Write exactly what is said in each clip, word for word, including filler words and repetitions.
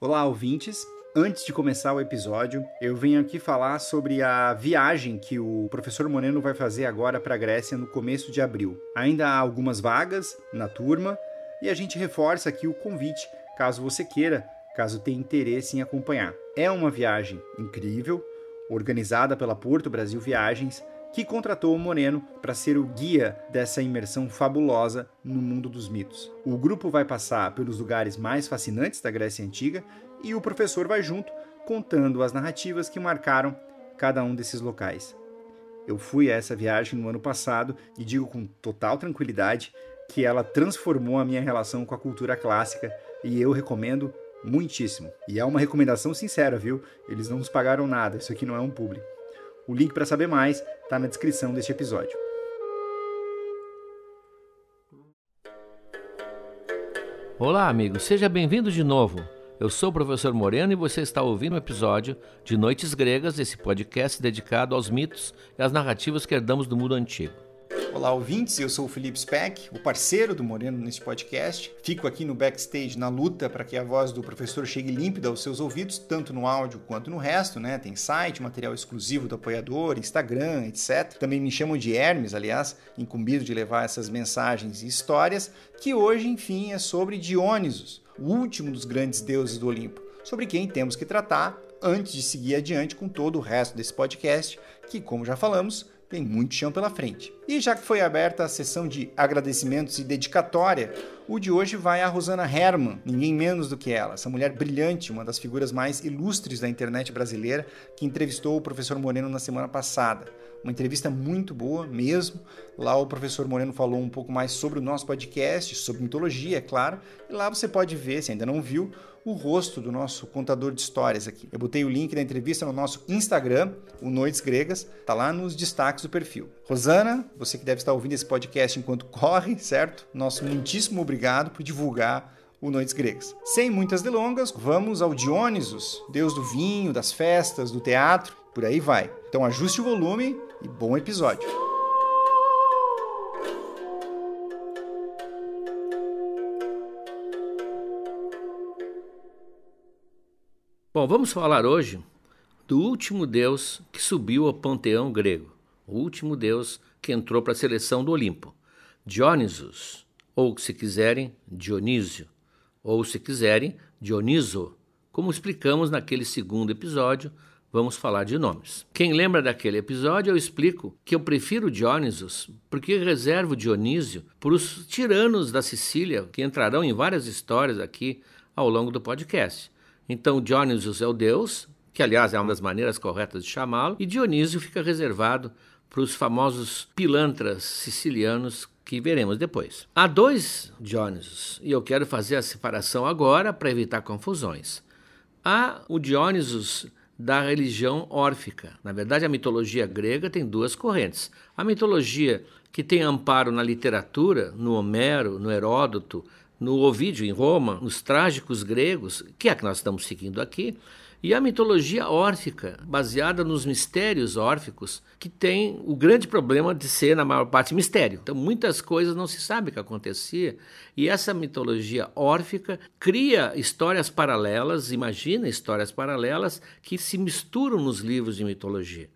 Olá, ouvintes! Antes de começar o episódio, eu venho aqui falar sobre a viagem que o professor Moreno vai fazer agora para a Grécia no começo de abril. Ainda há algumas vagas na turma e a gente reforça aqui o convite, caso você queira, caso tenha interesse em acompanhar. É uma viagem incrível, organizada pela Porto Brasil Viagens, que contratou o Moreno para ser o guia dessa imersão fabulosa no mundo dos mitos. O grupo vai passar pelos lugares mais fascinantes da Grécia Antiga e o professor vai junto, contando as narrativas que marcaram cada um desses locais. Eu fui a essa viagem no ano passado e digo com total tranquilidade que ela transformou a minha relação com a cultura clássica e eu recomendo muitíssimo. E é uma recomendação sincera, viu? Eles não nos pagaram nada, isso aqui não é um publi. O link para saber mais está na descrição deste episódio. Olá, amigo. Seja bem-vindo de novo. Eu sou o professor Moreno e você está ouvindo um episódio de Noites Gregas, esse podcast dedicado aos mitos e às narrativas que herdamos do mundo antigo. Olá, ouvintes. Eu sou o Felipe Speck, o parceiro do Moreno neste podcast. Fico aqui no backstage na luta para que a voz do professor chegue límpida aos seus ouvidos, tanto no áudio quanto no resto, né? Tem site, material exclusivo do apoiador, Instagram, etcétera. Também me chamam de Hermes, aliás, incumbido de levar essas mensagens e histórias, que hoje, enfim, é sobre Dionysos, o último dos grandes deuses do Olimpo, sobre quem temos que tratar antes de seguir adiante com todo o resto desse podcast, que, como já falamos, tem muito chão pela frente. E já que foi aberta a sessão de agradecimentos e dedicatória, o de hoje vai a Rosana Herman, ninguém menos do que ela, essa mulher brilhante, uma das figuras mais ilustres da internet brasileira, que entrevistou o professor Moreno na semana passada. Uma entrevista muito boa mesmo. Lá o professor Moreno falou um pouco mais sobre o nosso podcast, sobre mitologia, é claro, e lá você pode ver, se ainda não viu, o rosto do nosso contador de histórias aqui. Eu botei o link da entrevista no nosso Instagram, o Noites Gregas, tá lá nos destaques do perfil. Rosana, você que deve estar ouvindo esse podcast enquanto corre, certo? Nosso muitíssimo obrigado por divulgar o Noites Gregas. Sem muitas delongas, vamos ao Dionysos, deus do vinho, das festas, do teatro, por aí vai. Então ajuste o volume e bom episódio. Bom, vamos falar hoje do último deus que subiu ao panteão grego, o último deus que entrou para a seleção do Olimpo, Dionysos, ou se quiserem, Dionísio, ou se quiserem, Dioniso. Como explicamos naquele segundo episódio, vamos falar de nomes. Quem lembra daquele episódio, eu explico que eu prefiro Dionysos porque reservo Dionísio para os tiranos da Sicília, que entrarão em várias histórias aqui ao longo do podcast. Então, Dionysos é o deus, que, aliás, é uma das maneiras corretas de chamá-lo, e Dionísio fica reservado para os famosos pilantras sicilianos que veremos depois. Há dois Dionysos, e eu quero fazer a separação agora para evitar confusões. Há o Dionysos da religião órfica. Na verdade, a mitologia grega tem duas correntes. A mitologia que tem amparo na literatura, no Homero, no Heródoto, no Ovídio, em Roma, nos trágicos gregos, que é a que nós estamos seguindo aqui, e a mitologia órfica, baseada nos mistérios órficos, que tem o grande problema de ser, na maior parte, mistério. Então, muitas coisas não se sabe o que acontecia, e essa mitologia órfica cria histórias paralelas, imagina histórias paralelas que se misturam nos livros de mitologia.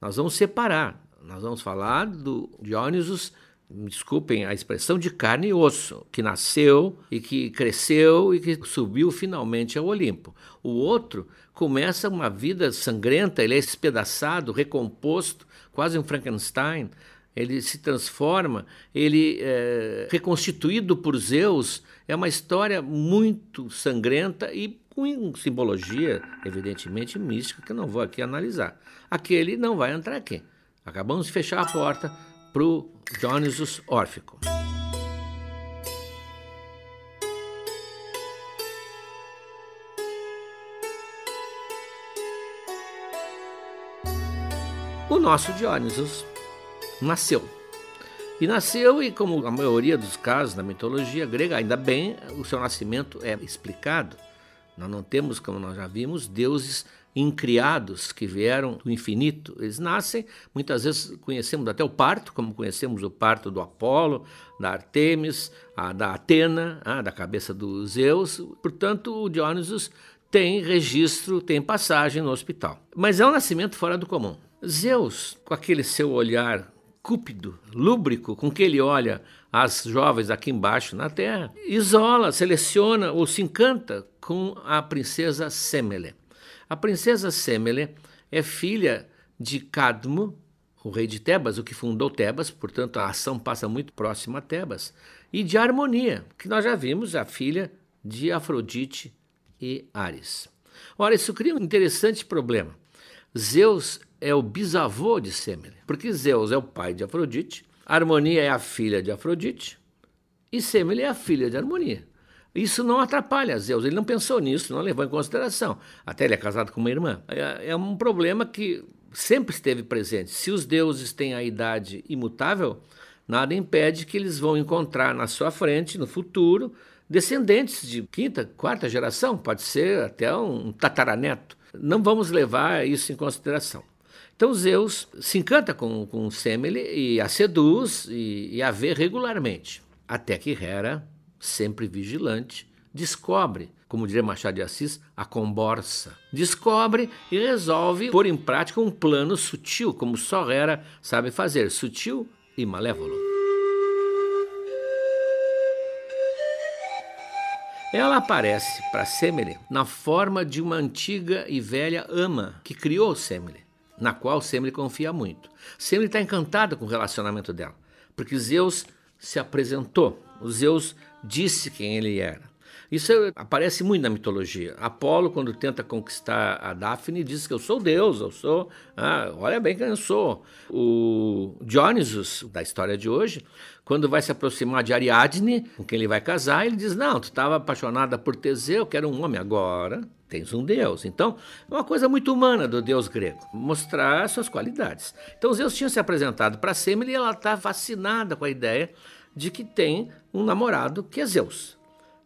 Nós vamos separar, nós vamos falar do Dionysos, me desculpem a expressão, de carne e osso, que nasceu e que cresceu e que subiu finalmente ao Olimpo. O outro começa uma vida sangrenta, ele é espedaçado, recomposto, quase um Frankenstein, ele se transforma, ele é reconstituído por Zeus, é uma história muito sangrenta e com simbologia, evidentemente, mística, que eu não vou aqui analisar. Aquele não vai entrar aqui. Acabamos de fechar a porta para o Dionysos órfico. O nosso Dionysos nasceu. E nasceu, e como a maioria dos casos na mitologia grega, ainda bem, o seu nascimento é explicado. Nós não temos, como nós já vimos, deuses incriados que vieram do infinito. Eles nascem, muitas vezes conhecemos até o parto, como conhecemos o parto do Apolo, da Artemis, a, da Atena, a, da cabeça do Zeus. Portanto, o Dionysos tem registro, tem passagem no hospital. Mas é um nascimento fora do comum. Zeus, com aquele seu olhar cúpido, lúbrico, com que ele olha as jovens aqui embaixo na terra, isola, seleciona ou se encanta com a princesa Sêmele. A princesa Sêmele é filha de Cadmo, o rei de Tebas, o que fundou Tebas, portanto a ação passa muito próxima a Tebas, e de Harmonia, que nós já vimos, a filha de Afrodite e Ares. Ora, isso cria um interessante problema. Zeus é o bisavô de Sêmele, porque Zeus é o pai de Afrodite, Harmonia é a filha de Afrodite e Sêmele é a filha de Harmonia. Isso não atrapalha Zeus, ele não pensou nisso, não levou em consideração. Até ele é casado com uma irmã. É um problema que sempre esteve presente. Se os deuses têm a idade imutável, nada impede que eles vão encontrar na sua frente, no futuro, descendentes de quinta, quarta geração, pode ser até um tataraneto. Não vamos levar isso em consideração. Então Zeus se encanta com, com Sêmele e a seduz e, e a vê regularmente, até que Hera, sempre vigilante, descobre, como diria Machado de Assis, a comborça. Descobre e resolve pôr em prática um plano sutil, como só Hera sabe fazer, sutil e malévolo. Ela aparece para Sêmele na forma de uma antiga e velha ama que criou Sêmele, na qual Sêmele confia muito. Sêmele está encantada com o relacionamento dela, porque Zeus se apresentou, Zeus disse quem ele era. Isso aparece muito na mitologia. Apolo, quando tenta conquistar a Daphne, diz que eu sou Deus, eu sou... Ah, olha bem quem eu sou. O Dionysos, da história de hoje, quando vai se aproximar de Ariadne, com quem ele vai casar, ele diz, não, tu estava apaixonada por Teseu, que era um homem, agora tens um Deus. Então, é uma coisa muito humana do Deus grego, mostrar suas qualidades. Então, Zeus tinha se apresentado para Sêmele e ela está fascinada com a ideia de que tem um namorado que é Zeus.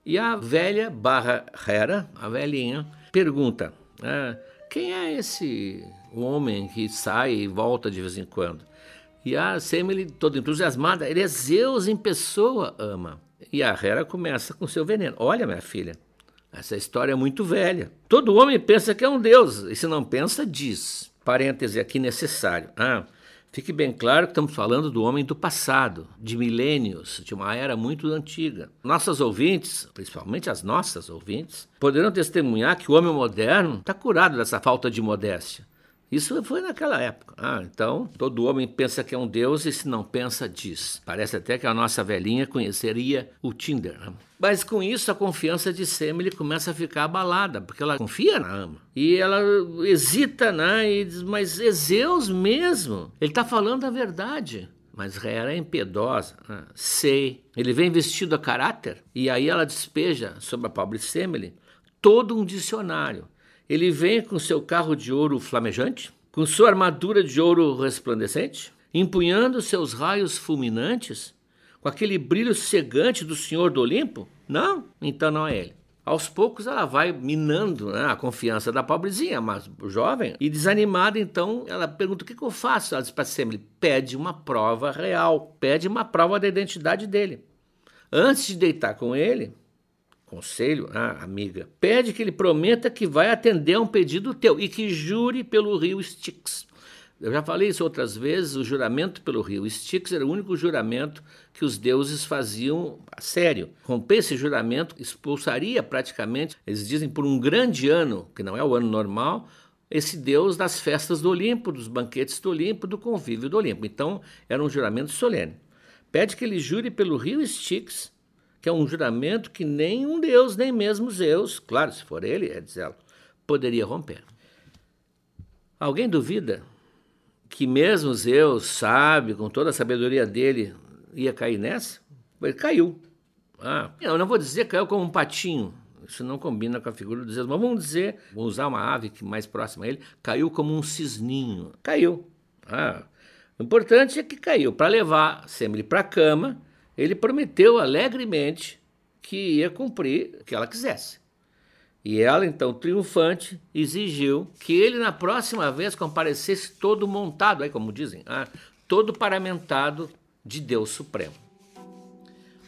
E a velha barra Hera, a velhinha, pergunta, ah, quem é esse homem que sai e volta de vez em quando? E a Sêmele, toda entusiasmada, ele é Zeus em pessoa, ama. E a Hera começa com seu veneno. Olha, minha filha, essa história é muito velha. Todo homem pensa que é um deus, e se não pensa, diz. Parêntese aqui necessário. Ah, fique bem claro que estamos falando do homem do passado, de milênios, de uma era muito antiga. Nossas ouvintes, principalmente as nossas ouvintes, poderão testemunhar que o homem moderno está curado dessa falta de modéstia. Isso foi naquela época. Ah, então, todo homem pensa que é um deus e se não pensa, diz. Parece até que a nossa velhinha conheceria o Tinder. Né? Mas com isso, a confiança de Sêmele começa a ficar abalada, porque ela confia na ama. E ela hesita, né? E diz, mas é Zeus mesmo? Ele está falando a verdade. Mas Hera é impiedosa. Ah, sei. Ele vem vestido a caráter. E aí ela despeja sobre a pobre Sêmele todo um dicionário. Ele vem com seu carro de ouro flamejante, com sua armadura de ouro resplandecente, empunhando seus raios fulminantes, com aquele brilho cegante do Senhor do Olimpo? Não, então não é ele. Aos poucos ela vai minando, né, a confiança da pobrezinha, mas jovem, e desanimada, então ela pergunta, o que, que eu faço? Ela diz para Sêmele, pede uma prova real, pede uma prova da identidade dele. Antes de deitar com ele... Conselho, ah, amiga, pede que ele prometa que vai atender a um pedido teu e que jure pelo rio Styx. Eu já falei isso outras vezes, o juramento pelo rio Styx era o único juramento que os deuses faziam a sério. Romper esse juramento expulsaria praticamente, eles dizem, por um grande ano, que não é o ano normal, esse deus das festas do Olimpo, dos banquetes do Olimpo, do convívio do Olimpo. Então, era um juramento solene. Pede que ele jure pelo rio Styx, que é um juramento que nenhum deus, nem mesmo Zeus, claro, se for ele, é diz ela, poderia romper. Alguém duvida que mesmo Zeus, sabe, com toda a sabedoria dele, ia cair nessa? Ele caiu. Ah, eu não vou dizer que caiu como um patinho, isso não combina com a figura do Zeus, mas vamos dizer, vamos usar uma ave que mais próxima a ele, caiu como um cisninho. Caiu. Ah, o importante é que caiu. Para levar Sêmele para a cama, ele prometeu alegremente que ia cumprir o que ela quisesse. E ela, então, triunfante, exigiu que ele, na próxima vez, comparecesse todo montado, aí como dizem, ah, todo paramentado de Deus Supremo.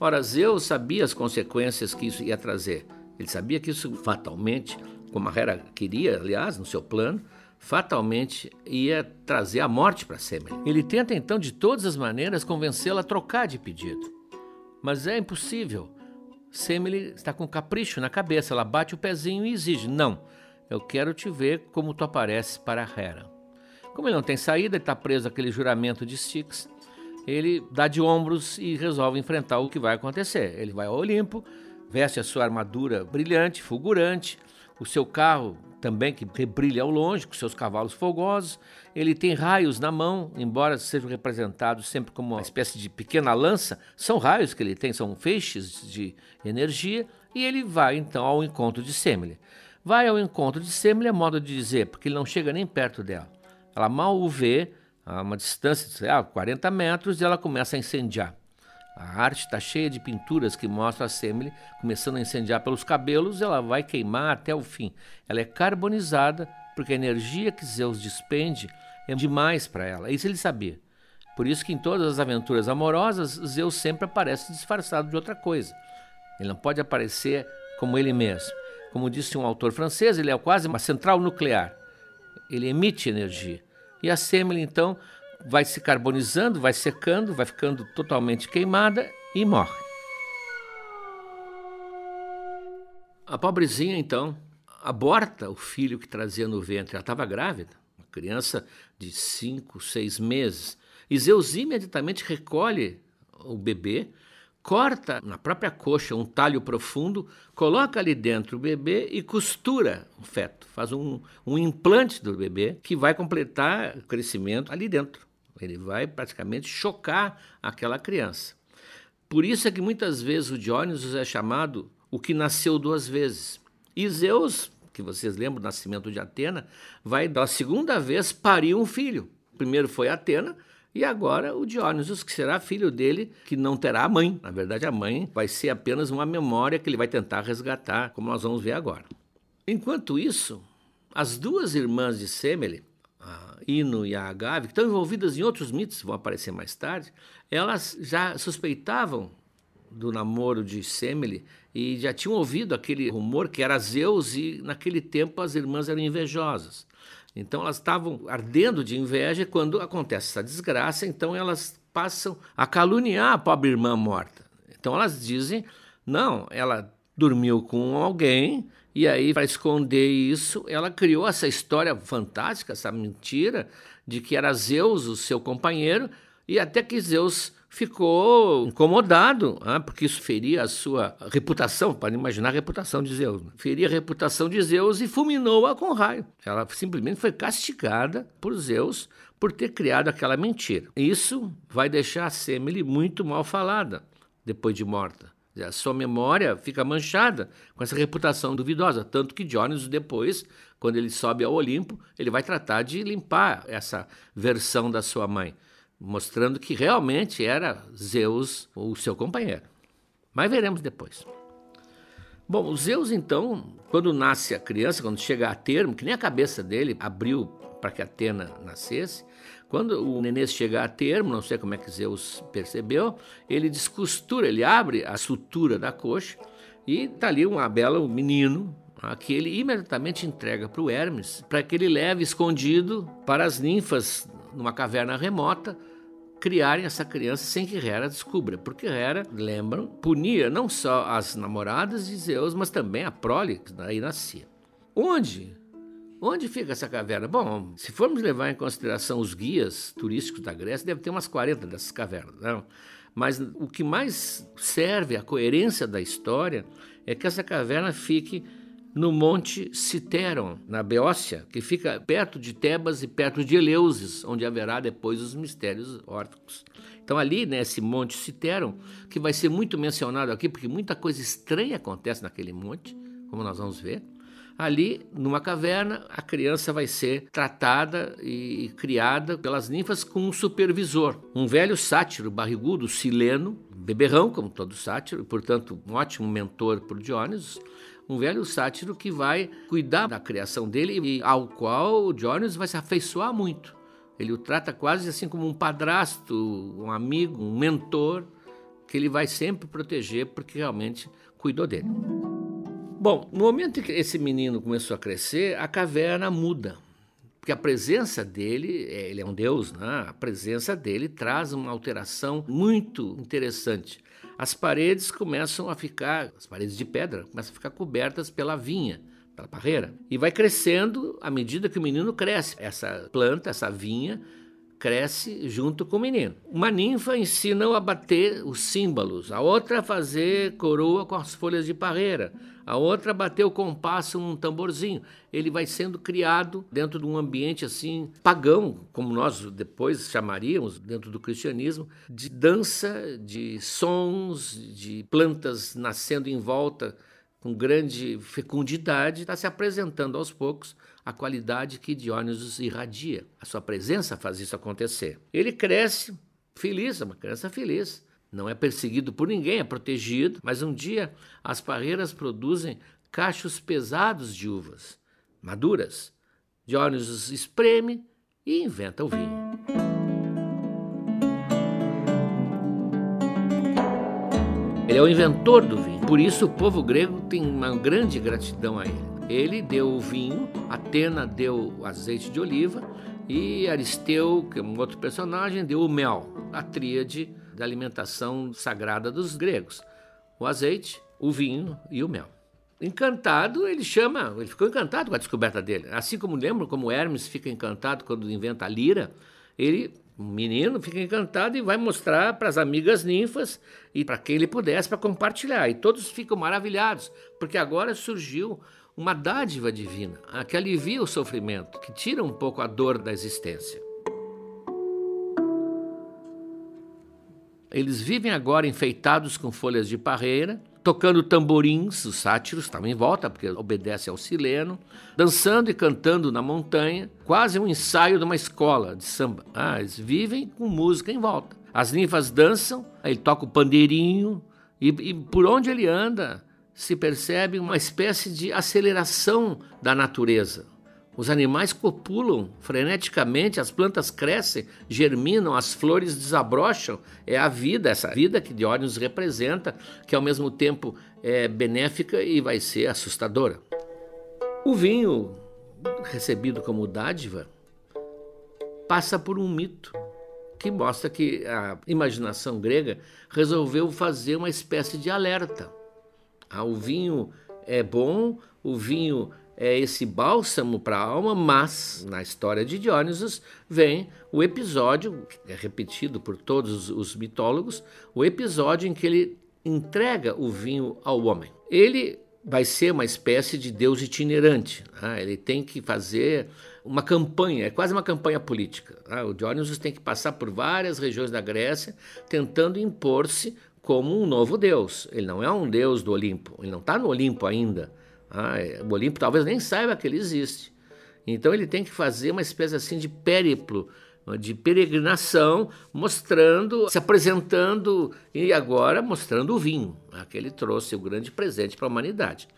Ora, Zeus sabia as consequências que isso ia trazer. Ele sabia que isso, fatalmente, como a Hera queria, aliás, no seu plano, fatalmente ia trazer a morte para Sêmele. Ele tenta então de todas as maneiras convencê-la a trocar de pedido, mas é impossível. Sêmele está com um capricho na cabeça, ela bate o pezinho e exige: não, eu quero te ver como tu apareces para Hera. Como ele não tem saída, ele está preso àquele juramento de Styx, ele dá de ombros e resolve enfrentar o que vai acontecer. Ele vai ao Olimpo, veste a sua armadura brilhante, fulgurante, o seu carro também que brilha ao longe, com seus cavalos fogosos. Ele tem raios na mão, embora sejam representados sempre como uma espécie de pequena lança, são raios que ele tem, são feixes de energia, e ele vai então ao encontro de Sêmele. Vai ao encontro de Sêmele é modo de dizer, porque ele não chega nem perto dela. Ela mal o vê, a uma distância de sei lá, quarenta metros, e ela começa a incendiar. A arte está cheia de pinturas que mostram a Sêmele começando a incendiar pelos cabelos, ela vai queimar até o fim. Ela é carbonizada porque a energia que Zeus despende é demais para ela, isso ele sabia. Por isso que em todas as aventuras amorosas, Zeus sempre aparece disfarçado de outra coisa. Ele não pode aparecer como ele mesmo. Como disse um autor francês, ele é quase uma central nuclear. Ele emite energia. E a Sêmele, então, vai se carbonizando, vai secando, vai ficando totalmente queimada e morre. A pobrezinha, então, aborta o filho que trazia no ventre. Ela estava grávida, uma criança de cinco, seis meses. E Zeus imediatamente recolhe o bebê, corta na própria coxa um talho profundo, coloca ali dentro o bebê e costura o feto. Faz um, um implante do bebê que vai completar o crescimento ali dentro. Ele vai praticamente chocar aquela criança. Por isso é que muitas vezes o Dionysos é chamado o que nasceu duas vezes. E Zeus, que vocês lembram do nascimento de Atena, vai da segunda vez parir um filho. Primeiro foi Atena e agora o Dionysos, que será filho dele, que não terá a mãe. Na verdade, a mãe vai ser apenas uma memória que ele vai tentar resgatar, como nós vamos ver agora. Enquanto isso, as duas irmãs de Sêmele, a Ino e a Agave, que estão envolvidas em outros mitos, vão aparecer mais tarde, elas já suspeitavam do namoro de Sêmele e já tinham ouvido aquele rumor que era Zeus e naquele tempo as irmãs eram invejosas. Então elas estavam ardendo de inveja e quando acontece essa desgraça, então elas passam a caluniar a pobre irmã morta. Então elas dizem, não, ela dormiu com alguém e aí para esconder isso, ela criou essa história fantástica, essa mentira de que era Zeus o seu companheiro e até que Zeus ficou incomodado, né? Porque isso feria a sua reputação, pode imaginar a reputação de Zeus, né? Feria a reputação de Zeus e fulminou-a com raio. Ela simplesmente foi castigada por Zeus por ter criado aquela mentira. Isso vai deixar a Sêmele muito mal falada depois de morta. A sua memória fica manchada com essa reputação duvidosa, tanto que Dionysos depois, quando ele sobe ao Olimpo, ele vai tratar de limpar essa versão da sua mãe, mostrando que realmente era Zeus o seu companheiro. Mas veremos depois. Bom, o Zeus, então, quando nasce a criança, quando chega a termo, que nem a cabeça dele abriu para que Atena nascesse, quando o nenê chegar a termo, não sei como é que Zeus percebeu, ele descostura, ele abre a sutura da coxa e está ali uma bela, um menino, que ele imediatamente entrega para o Hermes, para que ele leve escondido para as ninfas numa caverna remota, criarem essa criança sem que Hera descubra. Porque Hera, lembram, punia não só as namoradas de Zeus, mas também a prole, que daí nascia. Onde? Onde fica essa caverna? Bom, se formos levar em consideração os guias turísticos da Grécia, deve ter umas quarenta dessas cavernas, não? Mas o que mais serve à coerência da história é que essa caverna fique no Monte Citeron, na Beócia, que fica perto de Tebas e perto de Eleusis, onde haverá depois os mistérios órficos. Então ali, nesse Monte Citeron, que vai ser muito mencionado aqui, porque muita coisa estranha acontece naquele monte, como nós vamos ver, ali, numa caverna, a criança vai ser tratada e criada pelas ninfas com um supervisor, um velho sátiro barrigudo, Sileno, beberrão, como todo sátiro, portanto, um ótimo mentor para o Dionysos, um velho sátiro que vai cuidar da criação dele e ao qual o Dionysos vai se afeiçoar muito. Ele o trata quase assim como um padrasto, um amigo, um mentor, que ele vai sempre proteger porque realmente cuidou dele. Bom, no momento em que esse menino começou a crescer, a caverna muda, porque a presença dele, ele é um deus, né? A presença dele traz uma alteração muito interessante. As paredes começam a ficar, as paredes de pedra, começam a ficar cobertas pela vinha, pela parreira, e vai crescendo à medida que o menino cresce. Essa planta, essa vinha, cresce junto com o menino. Uma ninfa ensina-o a bater os símbolos, a outra a fazer coroa com as folhas de parreira, a outra a bater o compasso num tamborzinho. Ele vai sendo criado dentro de um ambiente assim pagão, como nós depois chamaríamos dentro do cristianismo, de dança, de sons, de plantas nascendo em volta com grande fecundidade, está se apresentando aos poucos a qualidade que Dionysos irradia. A sua presença faz isso acontecer. Ele cresce feliz, é uma criança feliz. Não é perseguido por ninguém, é protegido. Mas um dia as parreiras produzem cachos pesados de uvas maduras. Dionysos espreme e inventa o vinho. Ele é o inventor do vinho. Por isso o povo grego tem uma grande gratidão a ele. Ele deu o vinho, Atena deu o azeite de oliva e Aristeu, que é um outro personagem, deu o mel, a tríade da alimentação sagrada dos gregos. O azeite, o vinho e o mel. Encantado, ele chama, ele ficou encantado com a descoberta dele. Assim como lembro, como Hermes fica encantado quando inventa a lira, ele, um menino, fica encantado e vai mostrar para as amigas ninfas e para quem ele pudesse para compartilhar. E todos ficam maravilhados, porque agora surgiu uma dádiva divina, a que alivia o sofrimento, que tira um pouco a dor da existência. Eles vivem agora enfeitados com folhas de parreira, tocando tamborins, os sátiros estavam em volta, porque obedece ao Sileno, dançando e cantando na montanha, quase um ensaio de uma escola de samba. Ah, eles vivem com música em volta. As ninfas dançam, ele toca o pandeirinho, e, e por onde ele anda, se percebe uma espécie de aceleração da natureza. Os animais copulam freneticamente, as plantas crescem, germinam, as flores desabrocham. É a vida, essa vida que Dionysos representa, que ao mesmo tempo é benéfica e vai ser assustadora. O vinho, recebido como dádiva, passa por um mito que mostra que a imaginação grega resolveu fazer uma espécie de alerta. Ah, o vinho é bom, o vinho é esse bálsamo para a alma, mas na história de Dionysos vem o episódio, que é repetido por todos os mitólogos, o episódio em que ele entrega o vinho ao homem. Ele vai ser uma espécie de deus itinerante, né? Ele tem que fazer uma campanha, é quase uma campanha política, né? O Dionysos tem que passar por várias regiões da Grécia tentando impor-se como um novo deus. Ele não é um deus do Olimpo, ele não está no Olimpo ainda. Ah, o Olimpo talvez nem saiba que ele existe. Então ele tem que fazer uma espécie assim de périplo, de peregrinação, mostrando, se apresentando e agora mostrando o vinho, que ele trouxe, o grande presente para a humanidade.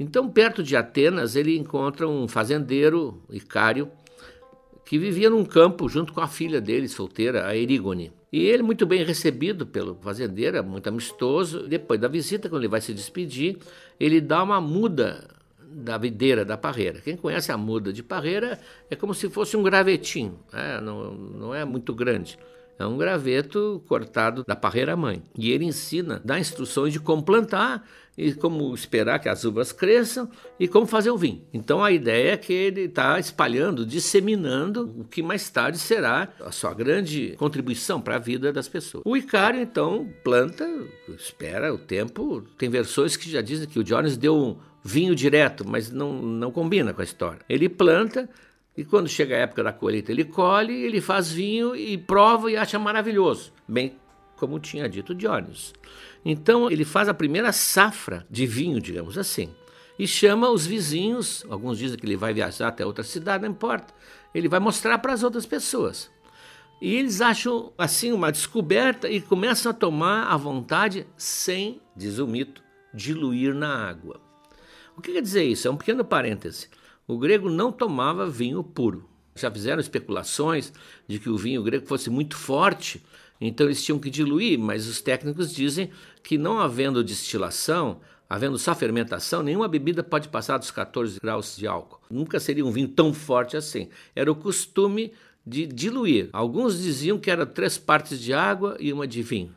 Então, perto de Atenas, ele encontra um fazendeiro, Icário, que vivia num campo junto com a filha dele, solteira, a Erigone. E ele muito bem recebido pelo fazendeiro, muito amistoso. Depois da visita, quando ele vai se despedir, ele dá uma muda da videira, da parreira. Quem conhece a muda de parreira é como se fosse um gravetinho, né? Não, não é muito grande. É um graveto cortado da parreira mãe. E ele ensina, dá instruções de como plantar e como esperar que as uvas cresçam e como fazer o vinho. Então a ideia é que ele está espalhando, disseminando o que mais tarde será a sua grande contribuição para a vida das pessoas. O Icário então planta, espera o tempo. Tem versões que já dizem que o Dionysos deu um vinho direto, mas não, não combina com a história. Ele planta. E quando chega a época da colheita, ele colhe, ele faz vinho e prova e acha maravilhoso, bem como tinha dito Dionysos. Então ele faz a primeira safra de vinho, digamos assim, e chama os vizinhos, alguns dizem que ele vai viajar até outra cidade, não importa, ele vai mostrar para as outras pessoas. E eles acham assim uma descoberta e começam a tomar à vontade sem, diz o mito, diluir na água. O que quer dizer isso? É um pequeno parêntese. O grego não tomava vinho puro. Já fizeram especulações de que o vinho grego fosse muito forte, então eles tinham que diluir, mas os técnicos dizem que não havendo destilação, Havendo só fermentação, nenhuma bebida pode passar dos quatorze graus de álcool. Nunca seria um vinho tão forte assim. Era o costume de diluir. Alguns diziam que era três partes de água e uma de vinho.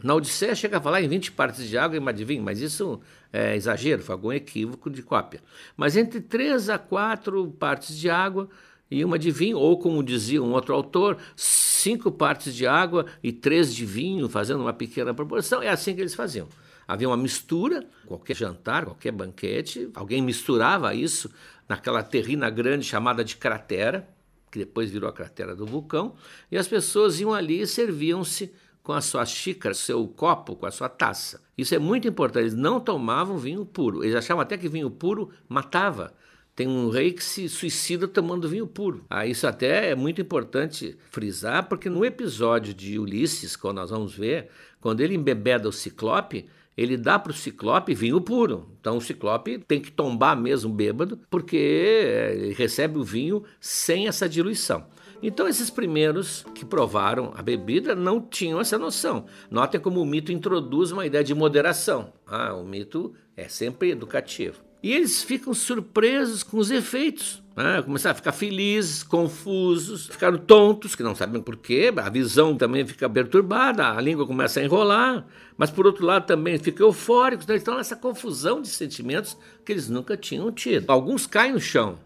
Na Odisseia chega a falar em vinte partes de água e uma de vinho, mas isso é exagero, foi algum equívoco de cópia. Mas entre três a quatro partes de água e uma de vinho, ou como dizia um outro autor, cinco partes de água e três de vinho, fazendo uma pequena proporção, é assim que eles faziam. Havia uma mistura, qualquer jantar, qualquer banquete, alguém misturava isso naquela terrina grande chamada de cratera, que depois virou a cratera do vulcão, e as pessoas iam ali e serviam-se com a sua xícara, seu copo, com a sua taça. Isso é muito importante, eles não tomavam vinho puro, eles achavam até que vinho puro matava. Tem um rei que se suicida tomando vinho puro. Ah, isso até é muito importante frisar, porque no episódio de Ulisses, quando nós vamos ver, quando ele embebeda o Ciclope, ele dá para o Ciclope vinho puro. Então o Ciclope tem que tombar mesmo bêbado, porque ele recebe o vinho sem essa diluição. Então esses primeiros que provaram a bebida não tinham essa noção. Notem como o mito introduz uma ideia de moderação. Ah, o mito é sempre educativo. E eles ficam surpresos com os efeitos, né? Começaram a ficar felizes, confusos, ficaram tontos, que não sabem porquê, a visão também fica perturbada, a língua começa a enrolar, mas por outro lado também ficam eufóricos, né? Eles estão nessa confusão de sentimentos que eles nunca tinham tido. Alguns caem no chão,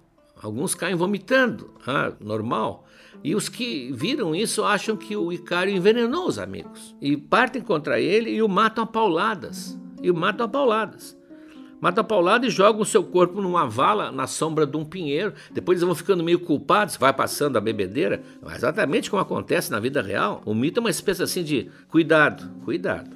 alguns caem vomitando, ah, normal. E os que viram isso acham que o Icário envenenou os amigos, e partem contra ele e o matam a pauladas, e o matam a pauladas. Mata a paulada e joga o seu corpo numa vala na sombra de um pinheiro. Depois eles vão ficando meio culpados, vai passando a bebedeira. Exatamente como acontece na vida real. O mito é uma espécie assim de cuidado, cuidado.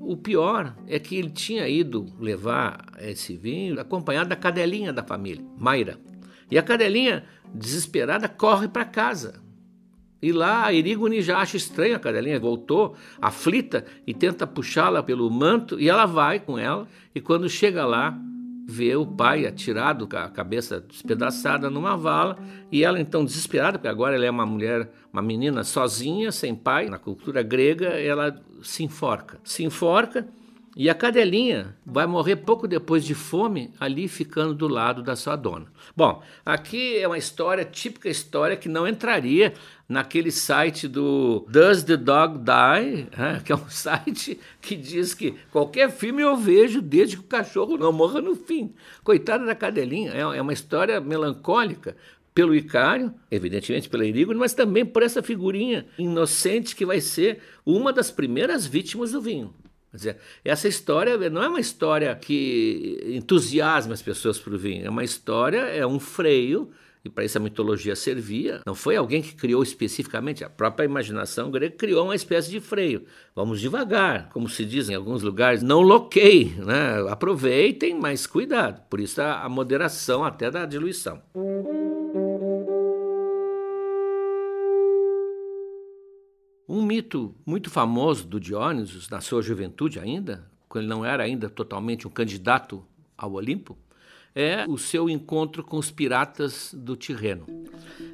O pior é que ele tinha ido levar esse vinho acompanhado da cadelinha da família, Mayra. E a cadelinha, desesperada, corre para casa. E lá a Erigone já acha estranho a cadelinha, voltou aflita e tenta puxá-la pelo manto e ela vai com ela e quando chega lá vê o pai atirado, a cabeça despedaçada numa vala e ela então desesperada, porque agora ela é uma mulher, uma menina sozinha, sem pai, na cultura grega ela se enforca, se enforca e a cadelinha vai morrer pouco depois de fome ali ficando do lado da sua dona. Bom, aqui é uma história, típica história que não entraria naquele site do Does the Dog Die, né, que é um site que diz que qualquer filme eu vejo desde que o cachorro não morra no fim. Coitada da cadelinha, é uma história melancólica pelo Icário, evidentemente pela Erigone, mas também por essa figurinha inocente que vai ser uma das primeiras vítimas do vinho. Quer dizer, essa história não é uma história que entusiasma as pessoas para o vinho, é uma história, é um freio, e para isso a mitologia servia, não foi alguém que criou especificamente, a própria imaginação grega criou uma espécie de freio. Vamos devagar, como se diz em alguns lugares, não loqueiem, né? Aproveitem, mas cuidado. Por isso a moderação até da diluição. Um mito muito famoso do Dionysos, na sua juventude ainda, quando ele não era ainda totalmente um candidato ao Olimpo, é o seu encontro com os piratas do Tirreno.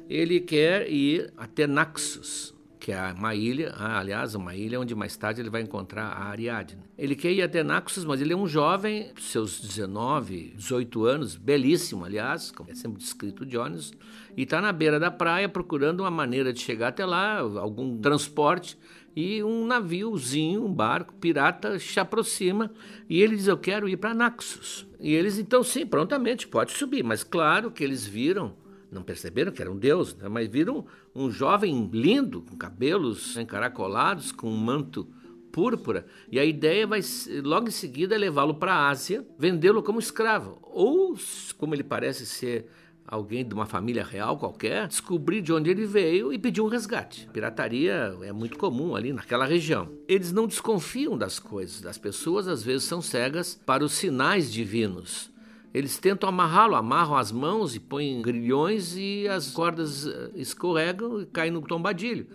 Ele quer ir até Naxos, que é uma ilha, aliás, uma ilha onde mais tarde ele vai encontrar a Ariadne. Ele quer ir até Naxos, mas ele é um jovem, seus dezenove, dezoito anos, belíssimo, aliás, como é sempre descrito o Dionysos, e está na beira da praia procurando uma maneira de chegar até lá, algum transporte, e um naviozinho, um barco, pirata, se aproxima e ele diz, eu quero ir para Naxos. E eles então, sim, prontamente, pode subir, mas claro que eles viram, não perceberam que era um deus, né? Mas viram um jovem lindo, com cabelos encaracolados, com um manto púrpura, e a ideia vai logo em seguida levá-lo para a Ásia, vendê-lo como escravo, ou, como ele parece ser alguém de uma família real qualquer, descobrir de onde ele veio e pedir um resgate. Pirataria é muito comum ali naquela região. Eles não desconfiam das coisas. As pessoas às vezes são cegas para os sinais divinos. Eles tentam amarrá-lo, amarram as mãos e põem grilhões e as cordas escorregam e caem no tombadilho.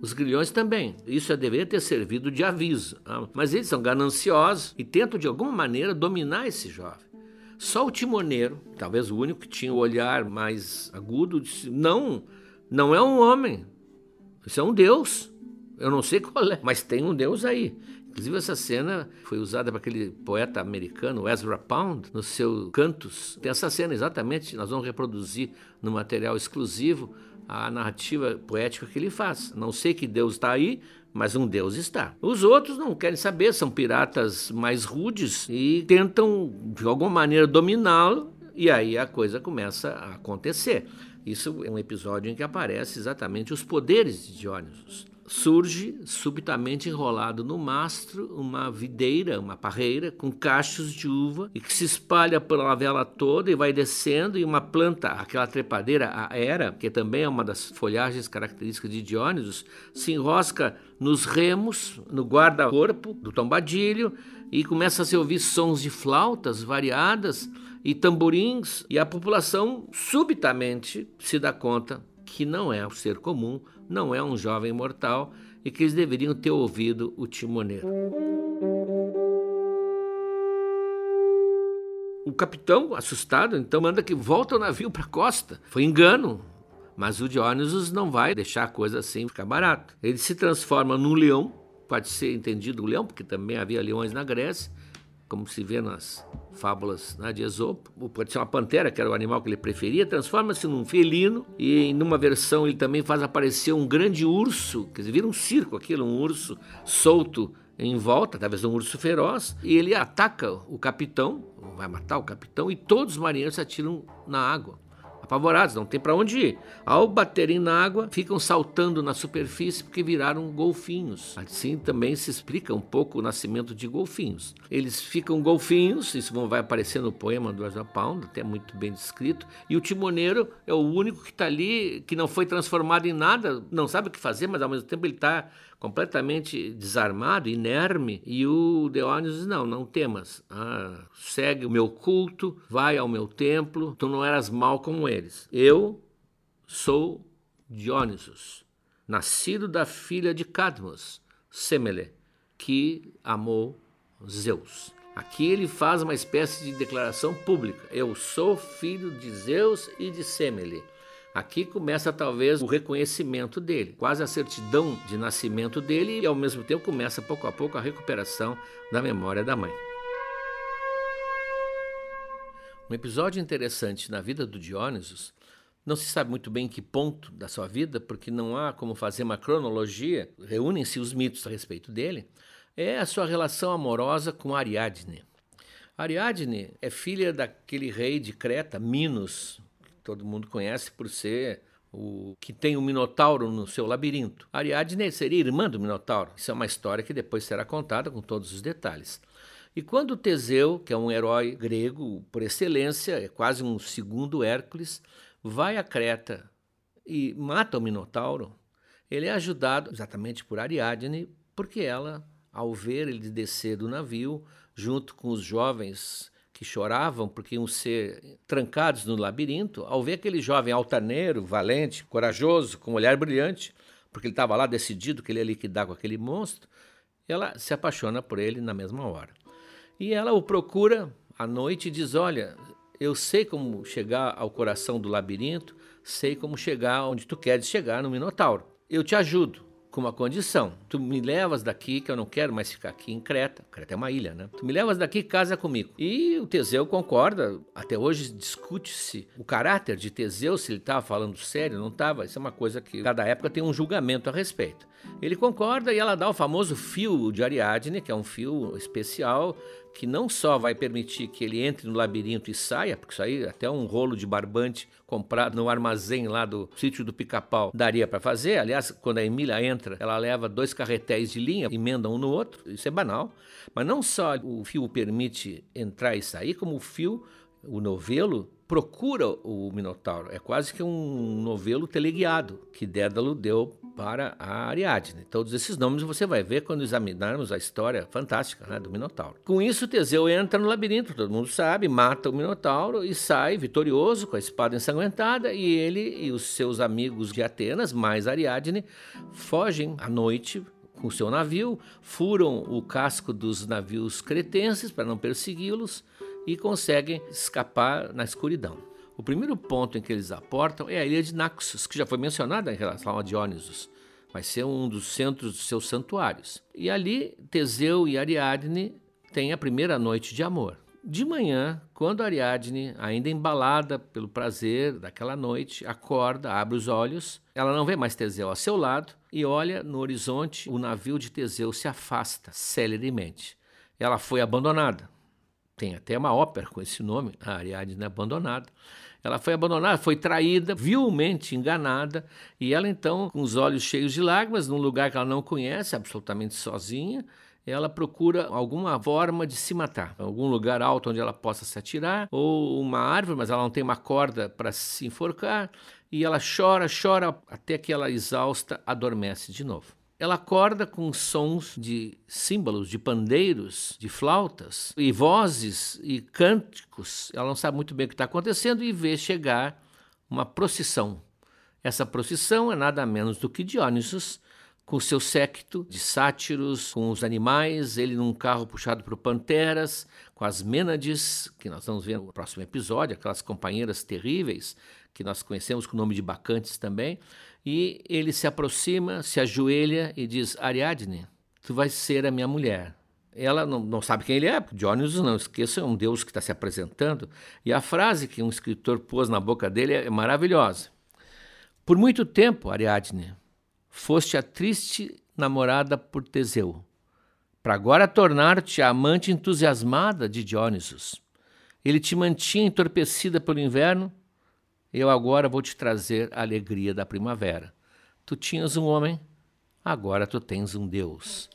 Os grilhões também. Isso deveria ter servido de aviso. Mas eles são gananciosos e tentam de alguma maneira dominar esse jovem. Só o timoneiro, talvez o único que tinha o olhar mais agudo, disse, não, não é um homem, isso é um deus, eu não sei qual é, mas tem um deus aí. Inclusive, essa cena foi usada por aquele poeta americano, Ezra Pound, no seu Cantos. Tem essa cena exatamente, nós vamos reproduzir no material exclusivo a narrativa poética que ele faz. Não sei que Deus está aí, mas um Deus está. Os outros não querem saber, são piratas mais rudes e tentam, de alguma maneira, dominá-lo, e aí a coisa começa a acontecer. Isso é um episódio em que aparece exatamente os poderes de Dionysos. Surge, subitamente enrolado no mastro, uma videira, uma parreira, com cachos de uva, e que se espalha pela vela toda e vai descendo, e uma planta, aquela trepadeira, a Hera, que também é uma das folhagens características de Dionysos, se enrosca nos remos, no guarda-corpo do tombadilho, e começa a se ouvir sons de flautas variadas e tamborins, e a população subitamente se dá conta que não é um ser comum, não é um jovem mortal, e que eles deveriam ter ouvido o timoneiro. O capitão, assustado, então manda que volte o navio para a costa. Foi engano, mas o Dionysos não vai deixar a coisa assim ficar barato. Ele se transforma num leão, pode ser entendido o leão, porque também havia leões na Grécia, como se vê nas fábulas né, de Esopo, ou pode ser uma pantera, que era o animal que ele preferia, transforma-se num felino, e em uma versão ele também faz aparecer um grande urso, quer dizer, vira um circo aquilo, um urso solto em volta, talvez um urso feroz, e ele ataca o capitão, vai matar o capitão, e todos os marinheiros se atiram na água, apavorados, não tem para onde ir. Ao baterem na água, ficam saltando na superfície porque viraram golfinhos. Assim também se explica um pouco o nascimento de golfinhos. Eles ficam golfinhos, isso vai aparecer no poema do Ezra Pound, até muito bem descrito, e o timoneiro é o único que está ali, que não foi transformado em nada, não sabe o que fazer, mas ao mesmo tempo ele está completamente desarmado, inerme, e o Dionysos diz, não, não temas, ah, segue o meu culto, vai ao meu templo, tu não eras mal como eles. Eu sou Dionysos, nascido da filha de Cadmos, Sêmele, que amou Zeus. Aqui ele faz uma espécie de declaração pública, eu sou filho de Zeus e de Sêmele. Aqui começa talvez o reconhecimento dele, quase a certidão de nascimento dele, e ao mesmo tempo começa pouco a pouco a recuperação da memória da mãe. Um episódio interessante na vida do Dionysos, não se sabe muito bem em que ponto da sua vida, porque não há como fazer uma cronologia, reúnem-se os mitos a respeito dele, é a sua relação amorosa com Ariadne. Ariadne é filha daquele rei de Creta, Minos, todo mundo conhece por ser o que tem o Minotauro no seu labirinto. Ariadne seria irmã do Minotauro. Isso é uma história que depois será contada com todos os detalhes. E quando Teseu, que é um herói grego por excelência, é quase um segundo Hércules, vai a Creta e mata o Minotauro, ele é ajudado exatamente por Ariadne, porque ela, ao ver ele descer do navio, junto com os jovens que choravam porque iam ser trancados no labirinto, ao ver aquele jovem altaneiro, valente, corajoso, com um olhar brilhante, porque ele estava lá decidido que ele ia liquidar com aquele monstro, ela se apaixona por ele na mesma hora. E ela o procura à noite e diz, olha, eu sei como chegar ao coração do labirinto, sei como chegar onde tu queres chegar no Minotauro. Eu te ajudo, com uma condição, tu me levas daqui, que eu não quero mais ficar aqui em Creta, Creta é uma ilha, né? Tu me levas daqui e casa comigo. E o Teseu concorda, até hoje discute-se o caráter de Teseu, se ele estava falando sério, não estava, isso é uma coisa que cada época tem um julgamento a respeito. Ele concorda e ela dá o famoso fio de Ariadne, que é um fio especial, que não só vai permitir que ele entre no labirinto e saia, porque isso aí até um rolo de barbante comprado no armazém lá do sítio do Pica-Pau daria para fazer. Aliás, quando a Emília entra, ela leva dois carretéis de linha, emenda um no outro, isso é banal. Mas não só o fio permite entrar e sair, como o fio, o novelo, procura o Minotauro. É quase que um novelo teleguiado que Dédalo deu para a Ariadne. Todos esses nomes você vai ver quando examinarmos a história fantástica né, do Minotauro. Com isso, Teseu entra no labirinto, todo mundo sabe, mata o Minotauro e sai vitorioso com a espada ensanguentada, e ele e os seus amigos de Atenas, mais Ariadne, fogem à noite com seu navio, furam o casco dos navios cretenses para não persegui-los, e conseguem escapar na escuridão. O primeiro ponto em que eles aportam é a ilha de Naxos, que já foi mencionada em relação a Dionysos. vai ser um dos centros dos seus santuários. E ali Teseu e Ariadne têm a primeira noite de amor. De manhã, quando Ariadne, ainda embalada pelo prazer daquela noite, acorda, abre os olhos, ela não vê mais Teseu a seu lado e olha no horizonte, o navio de Teseu se afasta celeremente. Ela foi abandonada. Tem até uma ópera com esse nome, a Ariadne Abandonada. Ela foi abandonada, foi traída, vilmente enganada, e ela então, com os olhos cheios de lágrimas, num lugar que ela não conhece, absolutamente sozinha, ela procura alguma forma de se matar, algum lugar alto onde ela possa se atirar, ou uma árvore, mas ela não tem uma corda para se enforcar, e ela chora, chora, até que ela, exausta, adormece de novo. Ela acorda com sons de símbolos, de pandeiros, de flautas, e vozes e cânticos. Ela não sabe muito bem o que está acontecendo e vê chegar uma procissão. Essa procissão é nada menos do que Dionysos, com seu séquito de sátiros, com os animais, ele num carro puxado por panteras, com as mênades, que nós vamos ver no próximo episódio, aquelas companheiras terríveis, que nós conhecemos com o nome de bacantes também, e ele se aproxima, se ajoelha e diz: Ariadne, tu vais ser a minha mulher. Ela não, não sabe quem ele é, porque Dionysos, não esqueça, é um deus que está se apresentando, e a frase que um escritor pôs na boca dele é maravilhosa. Por muito tempo, Ariadne, foste a triste namorada por Teseu, para agora tornar-te a amante entusiasmada de Dionysos. Ele te mantinha entorpecida pelo inverno, eu agora vou te trazer a alegria da primavera. Tu tinhas um homem, agora tu tens um deus.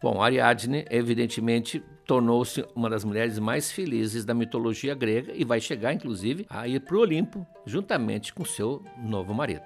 Bom, Ariadne, evidentemente, tornou-se uma das mulheres mais felizes da mitologia grega e vai chegar, inclusive, a ir para o Olimpo, juntamente com seu novo marido.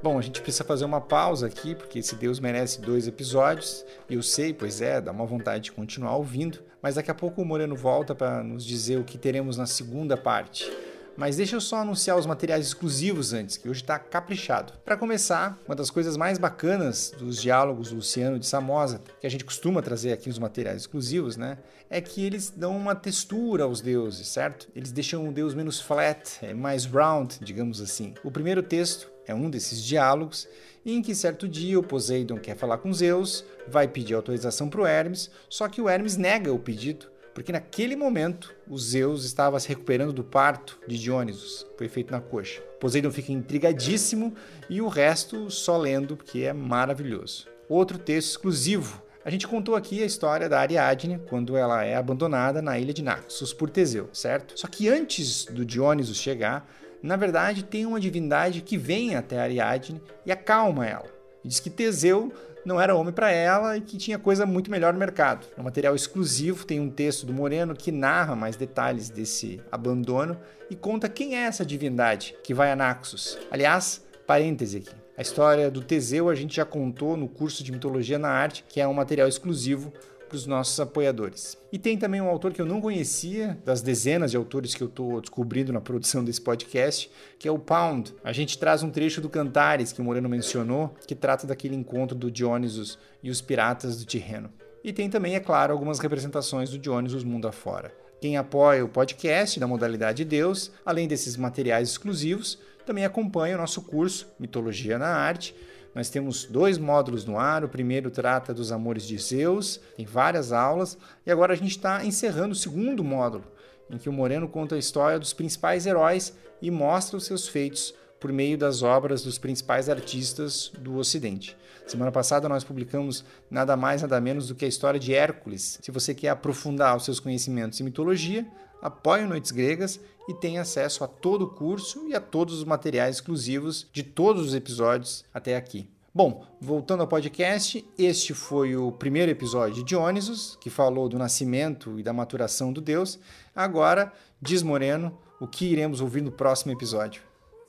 Bom, a gente precisa fazer uma pausa aqui, porque esse Deus merece dois episódios. Eu sei, pois é, dá uma vontade de continuar ouvindo, mas daqui a pouco o Moreno volta para nos dizer o que teremos na segunda parte. Mas deixa eu só anunciar os materiais exclusivos antes, que hoje está caprichado. Para começar, uma das coisas mais bacanas dos diálogos do Luciano de Samosa, que a gente costuma trazer aqui nos materiais exclusivos, né, é que eles dão uma textura aos deuses, certo? Eles deixam o deus menos flat, mais round, digamos assim. O primeiro texto é um desses diálogos em que certo dia o Poseidon quer falar com Zeus, vai pedir autorização para o Hermes, só que o Hermes nega o pedido, porque naquele momento o Zeus estava se recuperando do parto de Dionysos, foi feito na coxa. O Poseidon fica intrigadíssimo e o resto só lendo, porque é maravilhoso. Outro texto exclusivo. A gente contou aqui a história da Ariadne quando ela é abandonada na ilha de Naxos por Teseu, certo? Só que antes do Dionysos chegar, na verdade, tem uma divindade que vem até Ariadne e acalma ela. E diz que Teseu não era homem para ela e que tinha coisa muito melhor no mercado. É um material exclusivo, tem um texto do Moreno que narra mais detalhes desse abandono e conta quem é essa divindade que vai a Naxos. Aliás, parêntese aqui. A história do Teseu a gente já contou no curso de Mitologia na Arte, que é um material exclusivo para os nossos apoiadores. E tem também um autor que eu não conhecia, das dezenas de autores que eu estou descobrindo na produção desse podcast, que é o Pound. A gente traz um trecho do Cantares, que o Moreno mencionou, que trata daquele encontro do Dionysos e os piratas do Tirreno. E tem também, é claro, algumas representações do Dionysos mundo afora. Quem apoia o podcast da modalidade Deus, além desses materiais exclusivos, também acompanha o nosso curso Mitologia na Arte. Nós temos dois módulos no ar, o primeiro trata dos amores de Zeus, tem várias aulas, e agora a gente está encerrando o segundo módulo, em que o Moreno conta a história dos principais heróis e mostra os seus feitos por meio das obras dos principais artistas do Ocidente. Semana passada nós publicamos nada mais nada menos do que a história de Hércules. Se você quer aprofundar os seus conhecimentos em mitologia, apoie o Noites Gregas e tem acesso a todo o curso e a todos os materiais exclusivos de todos os episódios até aqui. Bom, voltando ao podcast, este foi o primeiro episódio de Dionysos, que falou do nascimento e da maturação do deus. Agora, diz Moreno, o que iremos ouvir no próximo episódio?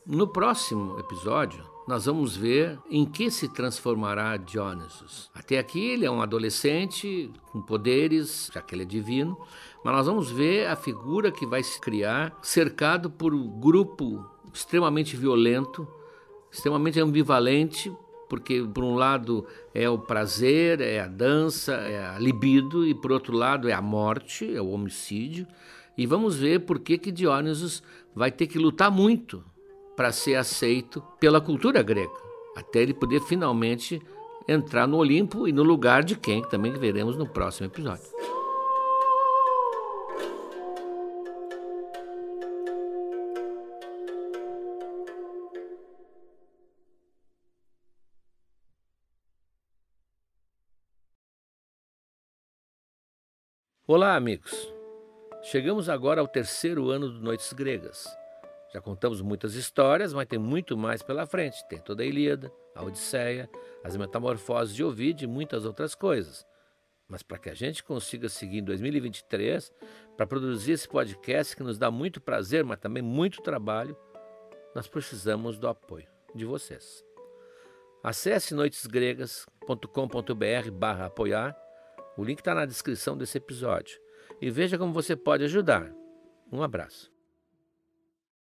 No próximo episódio, nós vamos ver em que se transformará Dionysos. Até aqui ele é um adolescente com poderes, já que ele é divino, mas nós vamos ver a figura que vai se criar cercado por um grupo extremamente violento, extremamente ambivalente, porque por um lado é o prazer, é a dança, é a libido, e por outro lado é a morte, é o homicídio. E vamos ver por que que Dionysos vai ter que lutar muito para ser aceito pela cultura grega, até ele poder finalmente entrar no Olimpo e no lugar de quem também veremos no próximo episódio. Olá, amigos! Chegamos agora ao terceiro ano do Noites Gregas. Já contamos muitas histórias, mas tem muito mais pela frente. Tem toda a Ilíada, a Odisseia, as Metamorfoses de Ovídio e muitas outras coisas. Mas para que a gente consiga seguir em dois mil e vinte e três, para produzir esse podcast que nos dá muito prazer, mas também muito trabalho, nós precisamos do apoio de vocês. Acesse noites gregas ponto com ponto br barra apoiar. O link está na descrição desse episódio. E veja como você pode ajudar. Um abraço.